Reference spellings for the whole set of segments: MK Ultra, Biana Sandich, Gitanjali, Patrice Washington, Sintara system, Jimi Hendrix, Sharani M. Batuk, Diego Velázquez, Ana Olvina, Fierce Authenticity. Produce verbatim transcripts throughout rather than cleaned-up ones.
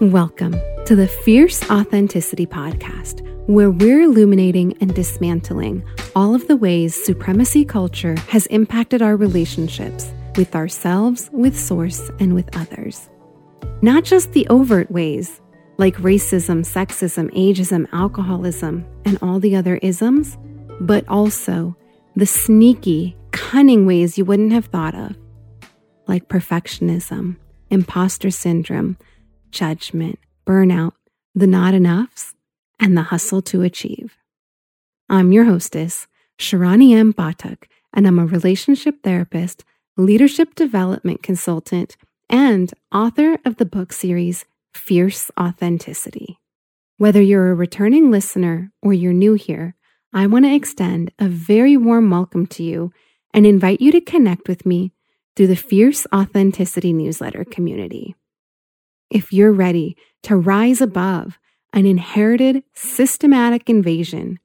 Welcome to the Fierce Authenticity podcast, where we're illuminating and dismantling all of the ways supremacy culture has impacted our relationships with ourselves, with source, and with others. Not just the overt ways, like racism, sexism, ageism, alcoholism, and all the other isms, but also the sneaky, cunning ways you wouldn't have thought of, like perfectionism, imposter syndrome, judgment, burnout, the not enoughs, and the hustle to achieve. I'm your hostess, Sharani M. Batuk, and I'm a relationship therapist, leadership development consultant, and author of the book series Fierce Authenticity. Whether you're a returning listener or you're new here, I want to extend a very warm welcome to you and invite you to connect with me through the Fierce Authenticity newsletter community. If you're ready to rise above an inherited systematic invasion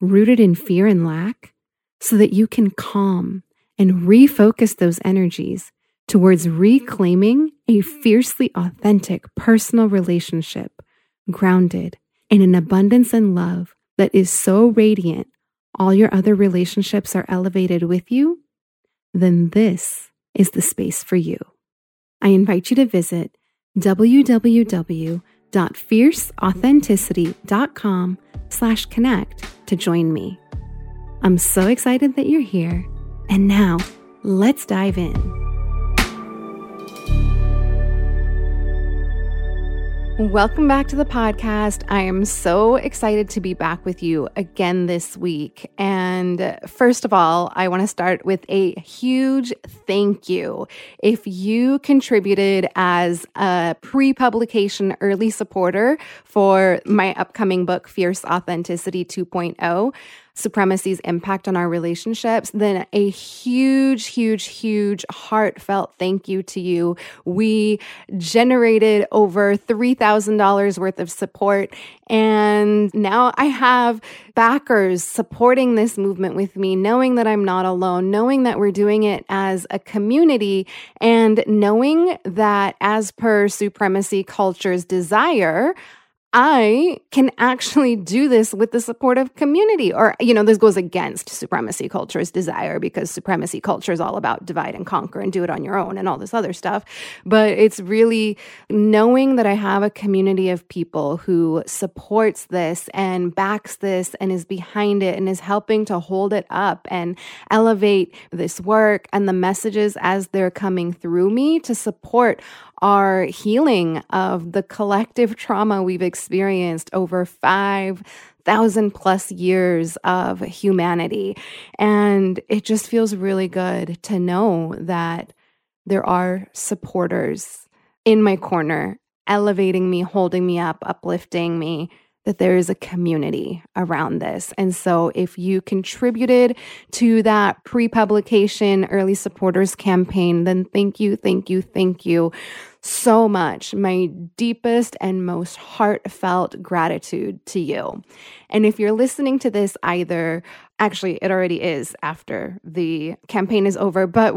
rooted in fear and lack, so that you can calm and refocus those energies towards reclaiming a fiercely authentic personal relationship grounded in an abundance and love that is so radiant all your other relationships are elevated with you, then this is the space for you. I invite you to visit www.fierceauthenticity.com slash connect to join me. I'm so excited that you're here. And now, let's dive in. Welcome back to the podcast. I am so excited to be back with you again this week. And first of all, I want to start with a huge thank you. If you contributed as a pre-publication early supporter for my upcoming book, Fierce Authenticity two point oh, Supremacy's Impact on Our Relationships, then a huge, huge, huge heartfelt thank you to you. We generated over three thousand dollars worth of support, and now I have backers supporting this movement with me, knowing that I'm not alone, knowing that we're doing it as a community, and knowing that as per supremacy culture's desire, I can actually do this with the support of community. Or, you know, this goes against supremacy culture's desire, because supremacy culture is all about divide and conquer and do it on your own and all this other stuff. But it's really knowing that I have a community of people who supports this and backs this and is behind it and is helping to hold it up and elevate this work and the messages as they're coming through me to support our healing of the collective trauma we've experienced over five thousand plus years of humanity. And it just feels really good to know that there are supporters in my corner, elevating me, holding me up, uplifting me, that there is a community around this. And so if you contributed to that pre-publication early supporters campaign, then thank you, thank you, thank you so much. My deepest and most heartfelt gratitude to you. And if you're listening to this either, actually it already is after the campaign is over, but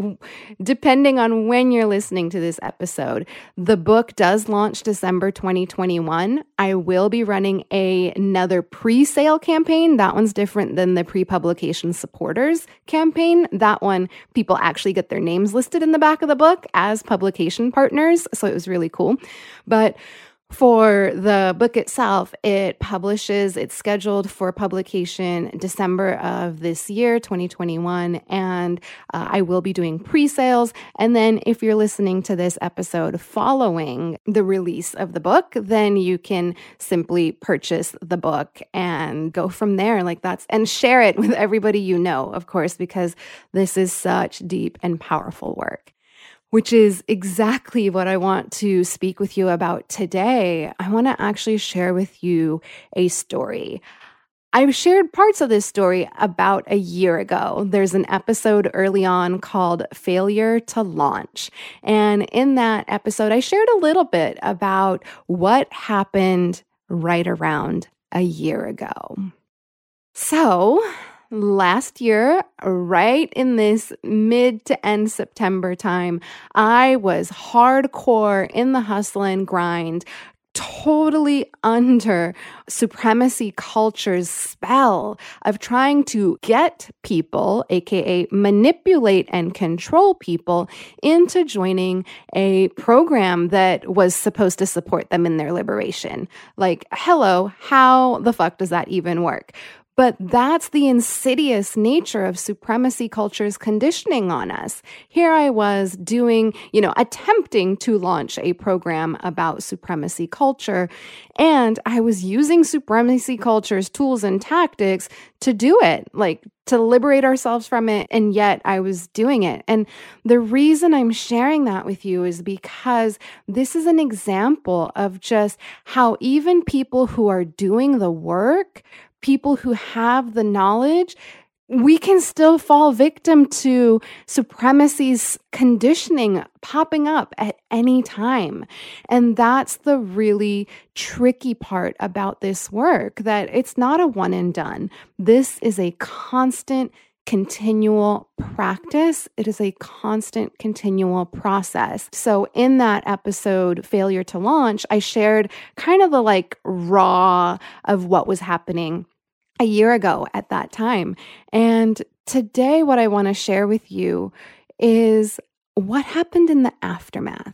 depending on when you're listening to this episode, the book does launch December twenty twenty-one. I will be running a, another pre-sale campaign. That one's different than the pre-publication supporters campaign. That one, people actually get their names listed in the back of the book as publication partners. So it was really cool. But for the book itself, it publishes, it's scheduled for publication December of this year, twenty twenty-one, and uh, I will be doing pre-sales. And then if you're listening to this episode following the release of the book, then you can simply purchase the book and go from there. Like that's, and share it with everybody you know, of course, because this is such deep and powerful work, which is exactly what I want to speak with you about today. I want to actually share with you a story. I've shared parts of this story about a year ago. There's an episode early on called Failure to Launch. And in that episode, I shared a little bit about what happened right around a year ago. So last year, right in this mid to end September time, I was hardcore in the hustle and grind, totally under supremacy culture's spell of trying to get people, aka manipulate and control people, into joining a program that was supposed to support them in their liberation. Like, hello, how the fuck does that even work? But that's the insidious nature of supremacy culture's conditioning on us. Here I was doing, you know, attempting to launch a program about supremacy culture, and I was using supremacy culture's tools and tactics to do it, like to liberate ourselves from it, and yet I was doing it. And the reason I'm sharing that with you is because this is an example of just how even people who are doing the work, people who have the knowledge, we can still fall victim to supremacy's conditioning popping up at any time. And that's the really tricky part about this work, that it's not a one and done. This is a constant, continual practice. It is a constant, continual process. So in that episode, Failure to Launch, I shared kind of the like raw of what was happening a year ago at that time. And today, what I want to share with you is what happened in the aftermath,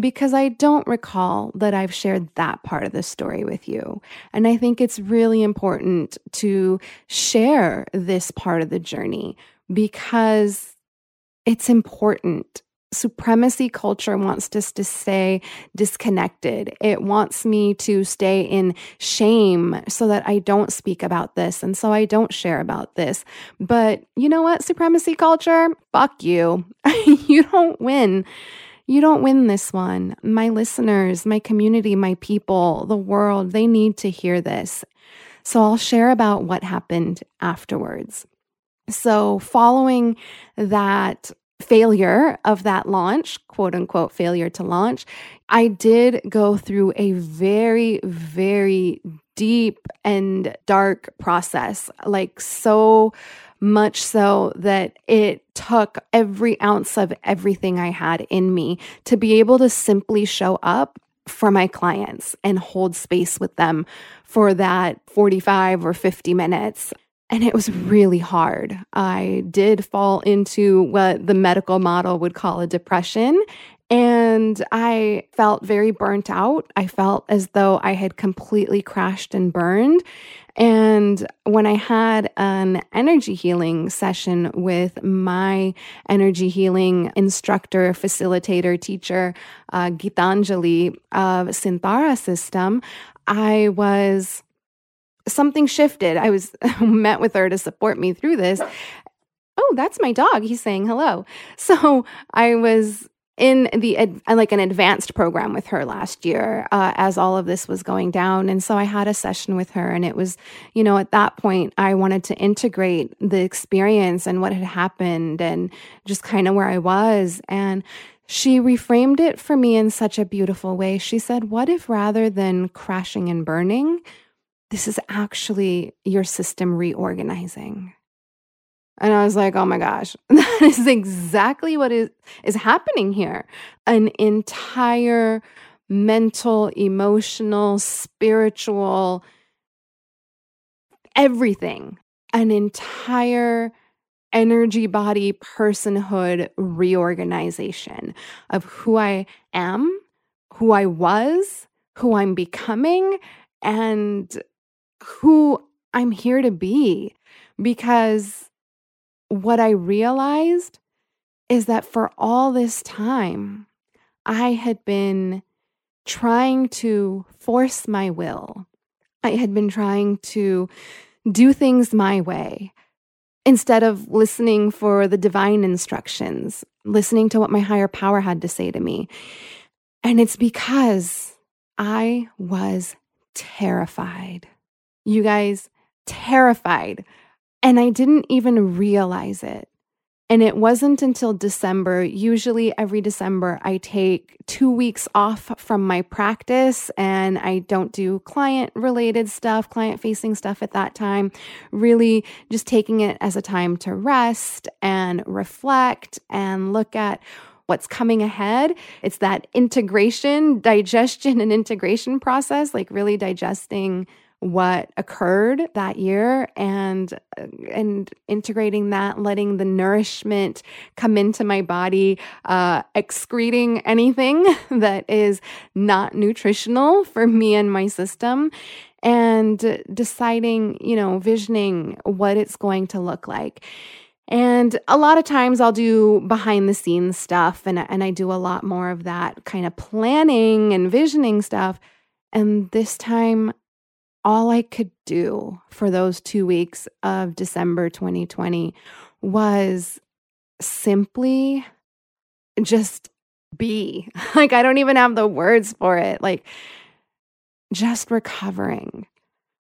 because I don't recall that I've shared that part of the story with you. And I think it's really important to share this part of the journey because it's important. Supremacy culture wants us to stay disconnected. It wants me to stay in shame so that I don't speak about this and so I don't share about this. But you know what, supremacy culture? Fuck you. You don't win. You don't win this one. My listeners, my community, my people, the world, they need to hear this. So I'll share about what happened afterwards. So following that failure of that launch, quote unquote failure to launch, I did go through a very, very deep and dark process, like so much so that it took every ounce of everything I had in me to be able to simply show up for my clients and hold space with them for that forty-five or fifty minutes. And it was really hard. I did fall into what the medical model would call a depression. And I felt very burnt out. I felt as though I had completely crashed and burned. And when I had an energy healing session with my energy healing instructor, facilitator, teacher, uh, Gitanjali of Sintara system, I was... something shifted. I was met with her to support me through this. Oh, that's my dog. He's saying hello. So I was in the ad, like an advanced program with her last year uh, as all of this was going down. And so I had a session with her, and it was, you know, at that point, I wanted to integrate the experience and what had happened and just kind of where I was. And she reframed it for me in such a beautiful way. She said, what if rather than crashing and burning, this is actually your system reorganizing? And I was like, oh my gosh, that is exactly what is, is happening here. An entire mental, emotional, spiritual, everything, an entire energy, body, personhood reorganization of who I am, who I was, who I'm becoming, and who I'm here to be. Because what I realized is that for all this time, I had been trying to force my will. I had been trying to do things my way instead of listening for the divine instructions, listening to what my higher power had to say to me. And it's because I was terrified. You guys, terrified. And I didn't even realize it. And it wasn't until December. Usually every December, I take two weeks off from my practice, and I don't do client-related stuff, client-facing stuff at that time. Really just taking it as a time to rest and reflect and look at what's coming ahead. It's that integration, digestion and integration process, like really digesting what occurred that year and and integrating that, letting the nourishment come into my body, uh, excreting anything that is not nutritional for me and my system, and deciding, you know, visioning what it's going to look like. And a lot of times I'll do behind the scenes stuff, and, and I do a lot more of that kind of planning and visioning stuff. And this time, all I could do for those two weeks of December twenty twenty was simply just be. Like, I don't even have the words for it. Like, just recovering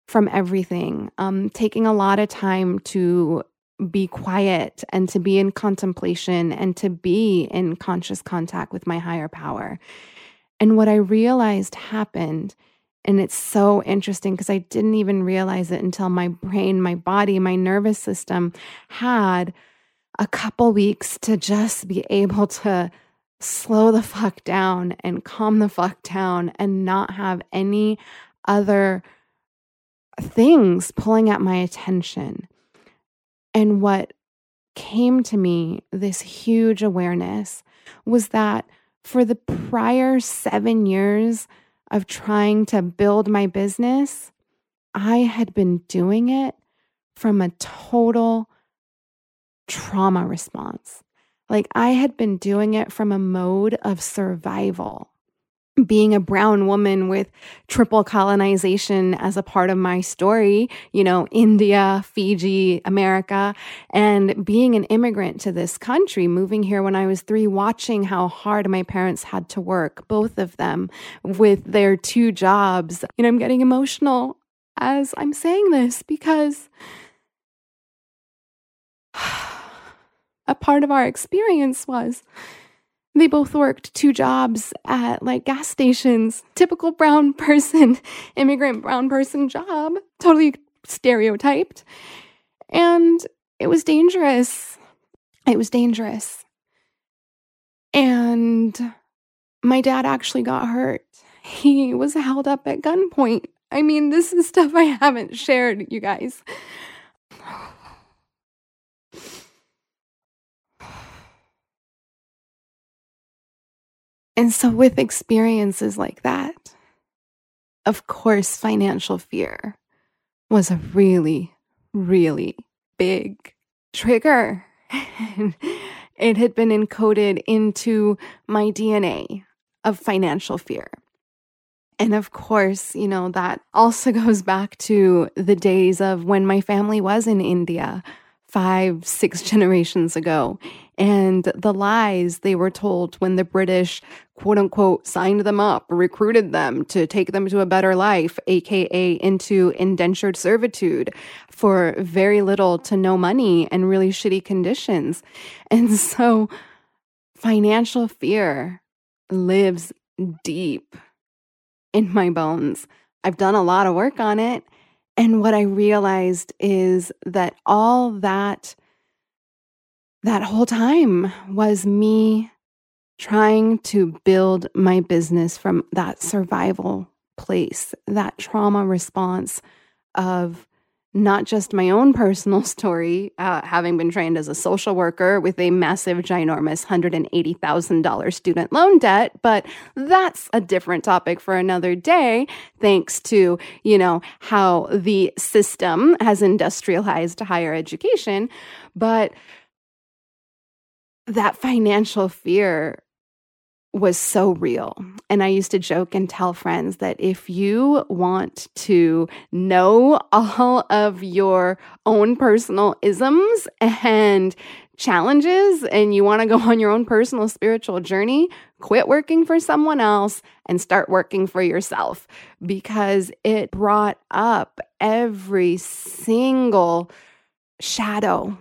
from everything, um, taking a lot of time to be quiet and to be in contemplation and to be in conscious contact with my higher power. And what I realized happened, and it's so interesting because I didn't even realize it until my brain, my body, my nervous system had a couple weeks to just be able to slow the fuck down and calm the fuck down and not have any other things pulling at my attention. And what came to me, this huge awareness, was that for the prior seven years of trying to build my business, I had been doing it from a total trauma response. Like, I had been doing it from a mode of survival. Being a brown woman with triple colonization as a part of my story, you know, India, Fiji, America, and being an immigrant to this country, moving here when I was three, watching how hard my parents had to work, both of them, with their two jobs. You know, I'm getting emotional as I'm saying this because a part of our experience was they both worked two jobs at like gas stations, typical brown person, immigrant brown person job, totally stereotyped. And it was dangerous. It was dangerous. And my dad actually got hurt. He was held up at gunpoint. I mean, this is stuff I haven't shared, you guys. And so with experiences like that, of course, financial fear was a really, really big trigger. It had been encoded into my D N A of financial fear. And of course, you know, that also goes back to the days of when my family was in India five, six generations ago, and the lies they were told when the British, quote unquote, signed them up, recruited them to take them to a better life, aka into indentured servitude for very little to no money and really shitty conditions. And so financial fear lives deep in my bones. I've done a lot of work on it. And what I realized is that all that, that whole time was me trying to build my business from that survival place, that trauma response of not just my own personal story, uh, having been trained as a social worker with a massive, ginormous one hundred eighty thousand dollars student loan debt, but that's a different topic for another day, thanks to, you know, how the system has industrialized higher education. But that financial fear was so real. And I used to joke and tell friends that if you want to know all of your own personal isms and challenges, and you want to go on your own personal spiritual journey, quit working for someone else and start working for yourself, because it brought up every single shadow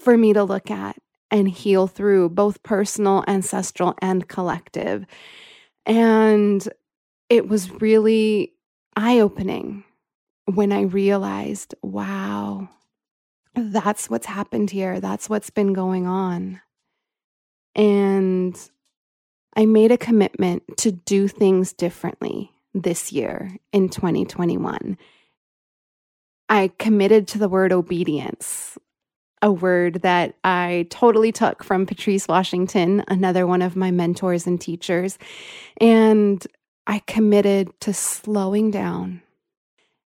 for me to look at and heal through, both personal, ancestral, and collective. And it was really eye-opening when I realized, wow, that's what's happened here. That's what's been going on. And I made a commitment to do things differently this year in twenty twenty-one. I committed to the word obedience, a word that I totally took from Patrice Washington, another one of my mentors and teachers. And I committed to slowing down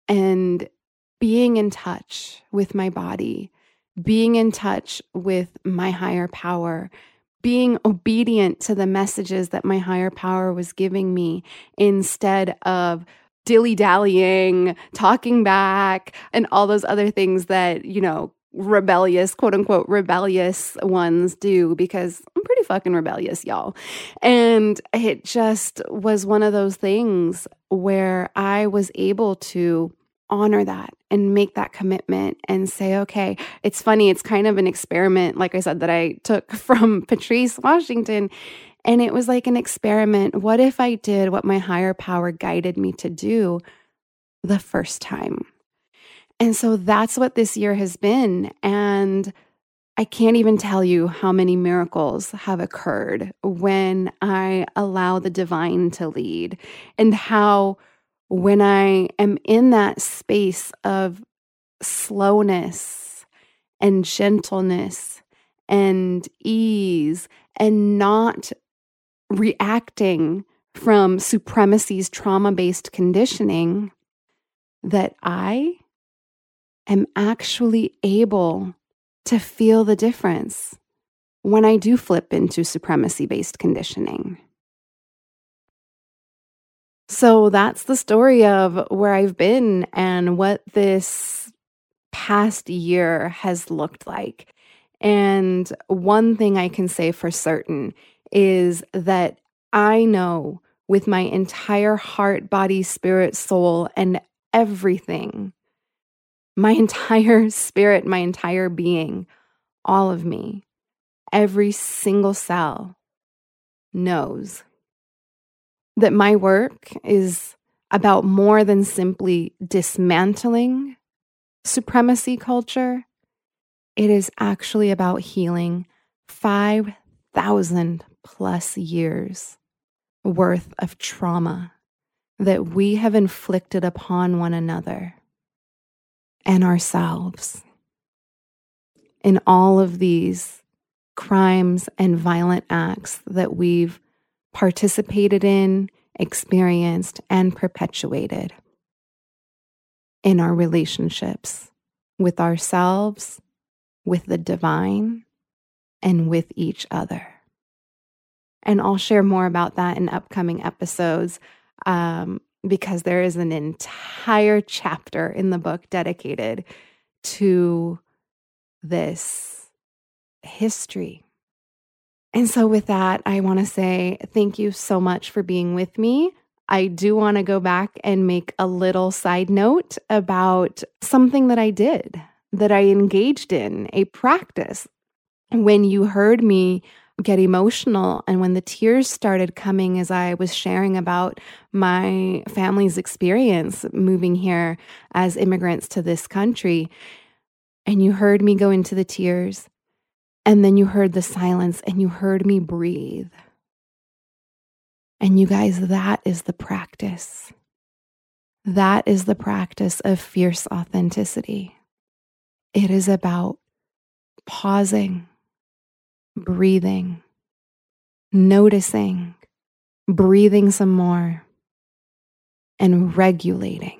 and being in touch with my body, being in touch with my higher power, being obedient to the messages that my higher power was giving me instead of dilly-dallying, talking back, and all those other things that, you know, rebellious, quote-unquote rebellious ones do, because I'm pretty fucking rebellious, y'all. And it just was one of those things where I was able to honor that and make that commitment and say, okay, it's funny, it's kind of an experiment, like I said, that I took from Patrice Washington. And it was like an experiment. What if I did what my higher power guided me to do the first time? And so that's what this year has been. And I can't even tell you how many miracles have occurred when I allow the divine to lead, and how when I am in that space of slowness and gentleness and ease and not reacting from supremacy's trauma-based conditioning, that I am actually able to feel the difference when I do flip into supremacy-based conditioning. So that's the story of where I've been and what this past year has looked like. And one thing I can say for certain is that I know with my entire heart, body, spirit, soul, and everything, my entire spirit, my entire being, all of me, every single cell knows that my work is about more than simply dismantling supremacy culture. It is actually about healing five thousand plus years worth of trauma that we have inflicted upon one another and ourselves in all of these crimes and violent acts that we've participated in, experienced, and perpetuated in our relationships with ourselves, with the divine, and with each other. And I'll share more about that in upcoming episodes, um, because there is an entire chapter in the book dedicated to this history. And so with that, I want to say thank you so much for being with me. I do want to go back and make a little side note about something that I did, that I engaged in, a practice. When you heard me get emotional and when the tears started coming as I was sharing about my family's experience moving here as immigrants to this country, and you heard me go into the tears, and then you heard the silence and you heard me breathe. And you guys, that is the practice. That is the practice of fierce authenticity. It is about pausing, breathing, noticing, breathing some more, and regulating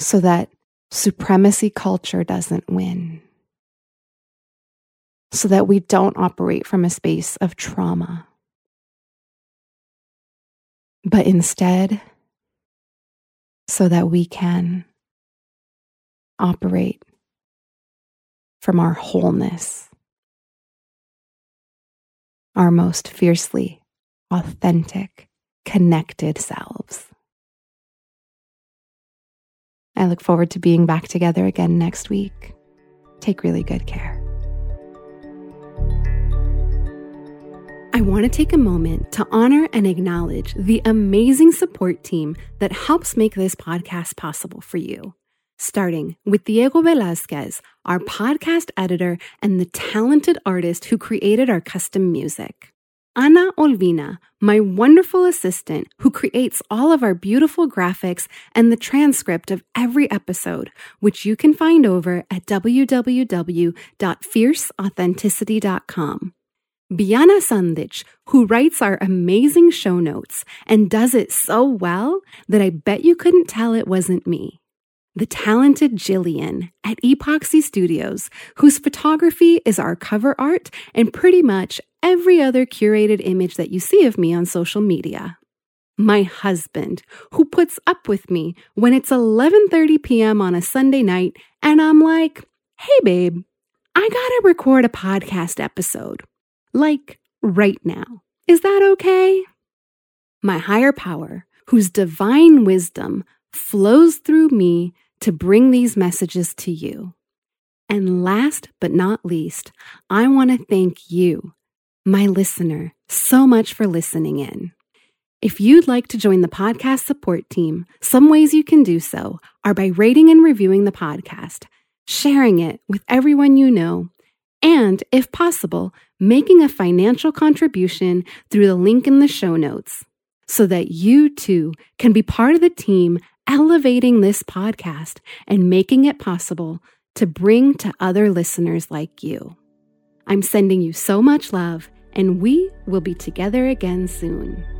so that supremacy culture doesn't win. So that we don't operate from a space of trauma, but instead, so that we can operate from our wholeness, our most fiercely authentic, connected selves. I look forward to being back together again next week. Take really good care. I want to take a moment to honor and acknowledge the amazing support team that helps make this podcast possible for you. starting with Diego Velázquez, our podcast editor and the talented artist who created our custom music. Ana Olvina, my wonderful assistant who creates all of our beautiful graphics and the transcript of every episode, which you can find over at w w w dot fierce authenticity dot com. Biana Sandich, who writes our amazing show notes and does it so well that I bet you couldn't tell it wasn't me. The talented Jillian at Epoxy Studios, whose photography is our cover art and pretty much every other curated image that you see of me on social media. My husband, who puts up with me when it's eleven thirty p.m. on a Sunday night and I'm like, hey babe, I gotta record a podcast episode. Like, right now. Is that okay? My higher power, whose divine wisdom flows through me to bring these messages to you. And last but not least, I want to thank you, my listener, so much for listening in. If you'd like to join the podcast support team, some ways you can do so are by rating and reviewing the podcast, sharing it with everyone you know, and, if possible, making a financial contribution through the link in the show notes so that you, too, can be part of the team elevating this podcast and making it possible to bring to other listeners like you. I'm sending you so much love, and we will be together again soon.